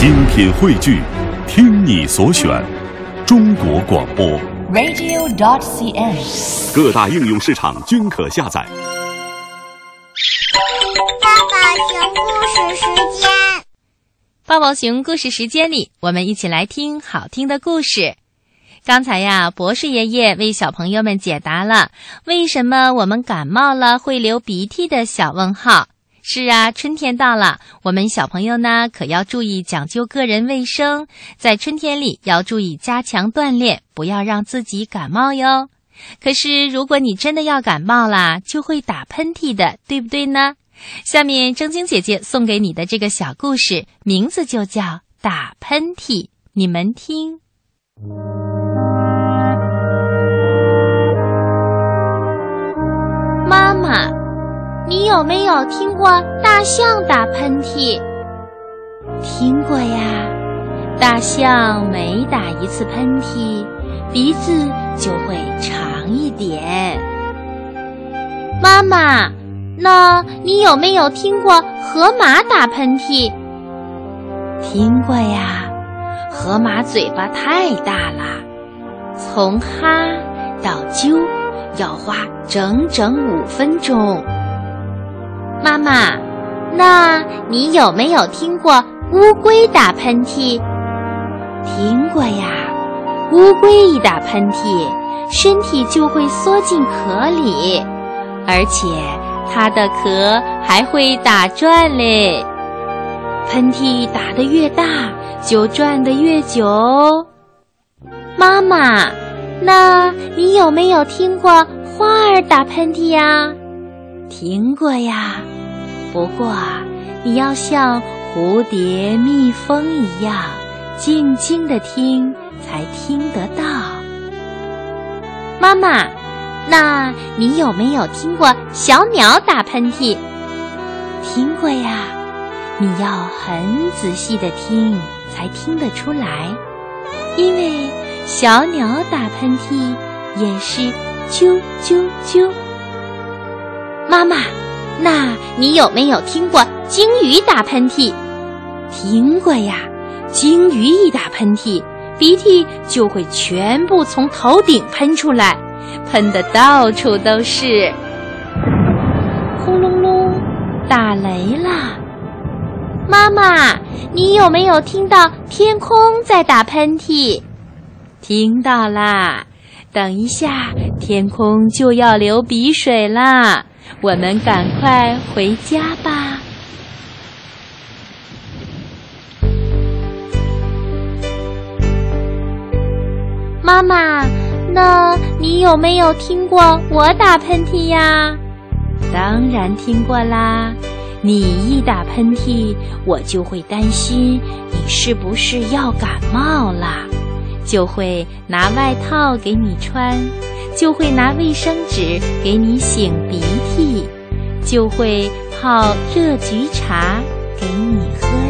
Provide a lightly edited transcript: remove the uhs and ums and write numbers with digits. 精品汇聚，听你所选，中国广播 radio.cn， 各大应用市场均可下载。抱抱熊故事时间里，我们一起来听好听的故事。刚才呀，博士爷爷为小朋友们解答了为什么我们感冒了会流鼻涕的小问号。是啊，春天到了，我们小朋友呢可要注意讲究个人卫生，在春天里要注意加强锻炼，不要让自己感冒哟。可是如果你真的要感冒啦，就会打喷嚏的，对不对呢？下面正晶姐姐送给你的这个小故事名字就叫《打喷嚏》，你们听。妈妈，你有没有听过大象打喷嚏？听过呀，大象每打一次喷嚏，鼻子就会长一点。妈妈，那你有没有听过河马打喷嚏？听过呀，河马嘴巴太大了，从哈到啾要花整整5分钟。妈妈，那你有没有听过乌龟打喷嚏？听过呀，乌龟一打喷嚏，身体就会缩进壳里，而且它的壳还会打转嘞。喷嚏打得越大，就转得越久哦。妈妈，那你有没有听过花儿打喷嚏呀？听过呀，不过你要像蝴蝶蜜蜂一样静静地听才听得到。妈妈，那你有没有听过小鸟打喷嚏？听过呀，你要很仔细地听才听得出来，因为小鸟打喷嚏也是啾啾啾。妈妈，那你有没有听过鲸鱼打喷嚏？听过呀，鲸鱼一打喷嚏，鼻涕就会全部从头顶喷出来，喷得到处都是。轰隆隆，打雷啦！妈妈，你有没有听到天空在打喷嚏？听到啦，等一下天空就要流鼻水啦。我们赶快回家吧。妈妈，那你有没有听过我打喷嚏呀？当然听过啦，你一打喷嚏，我就会担心你是不是要感冒啦，就会拿外套给你穿，就会拿卫生纸给你擤鼻涕，就会泡热菊茶给你喝。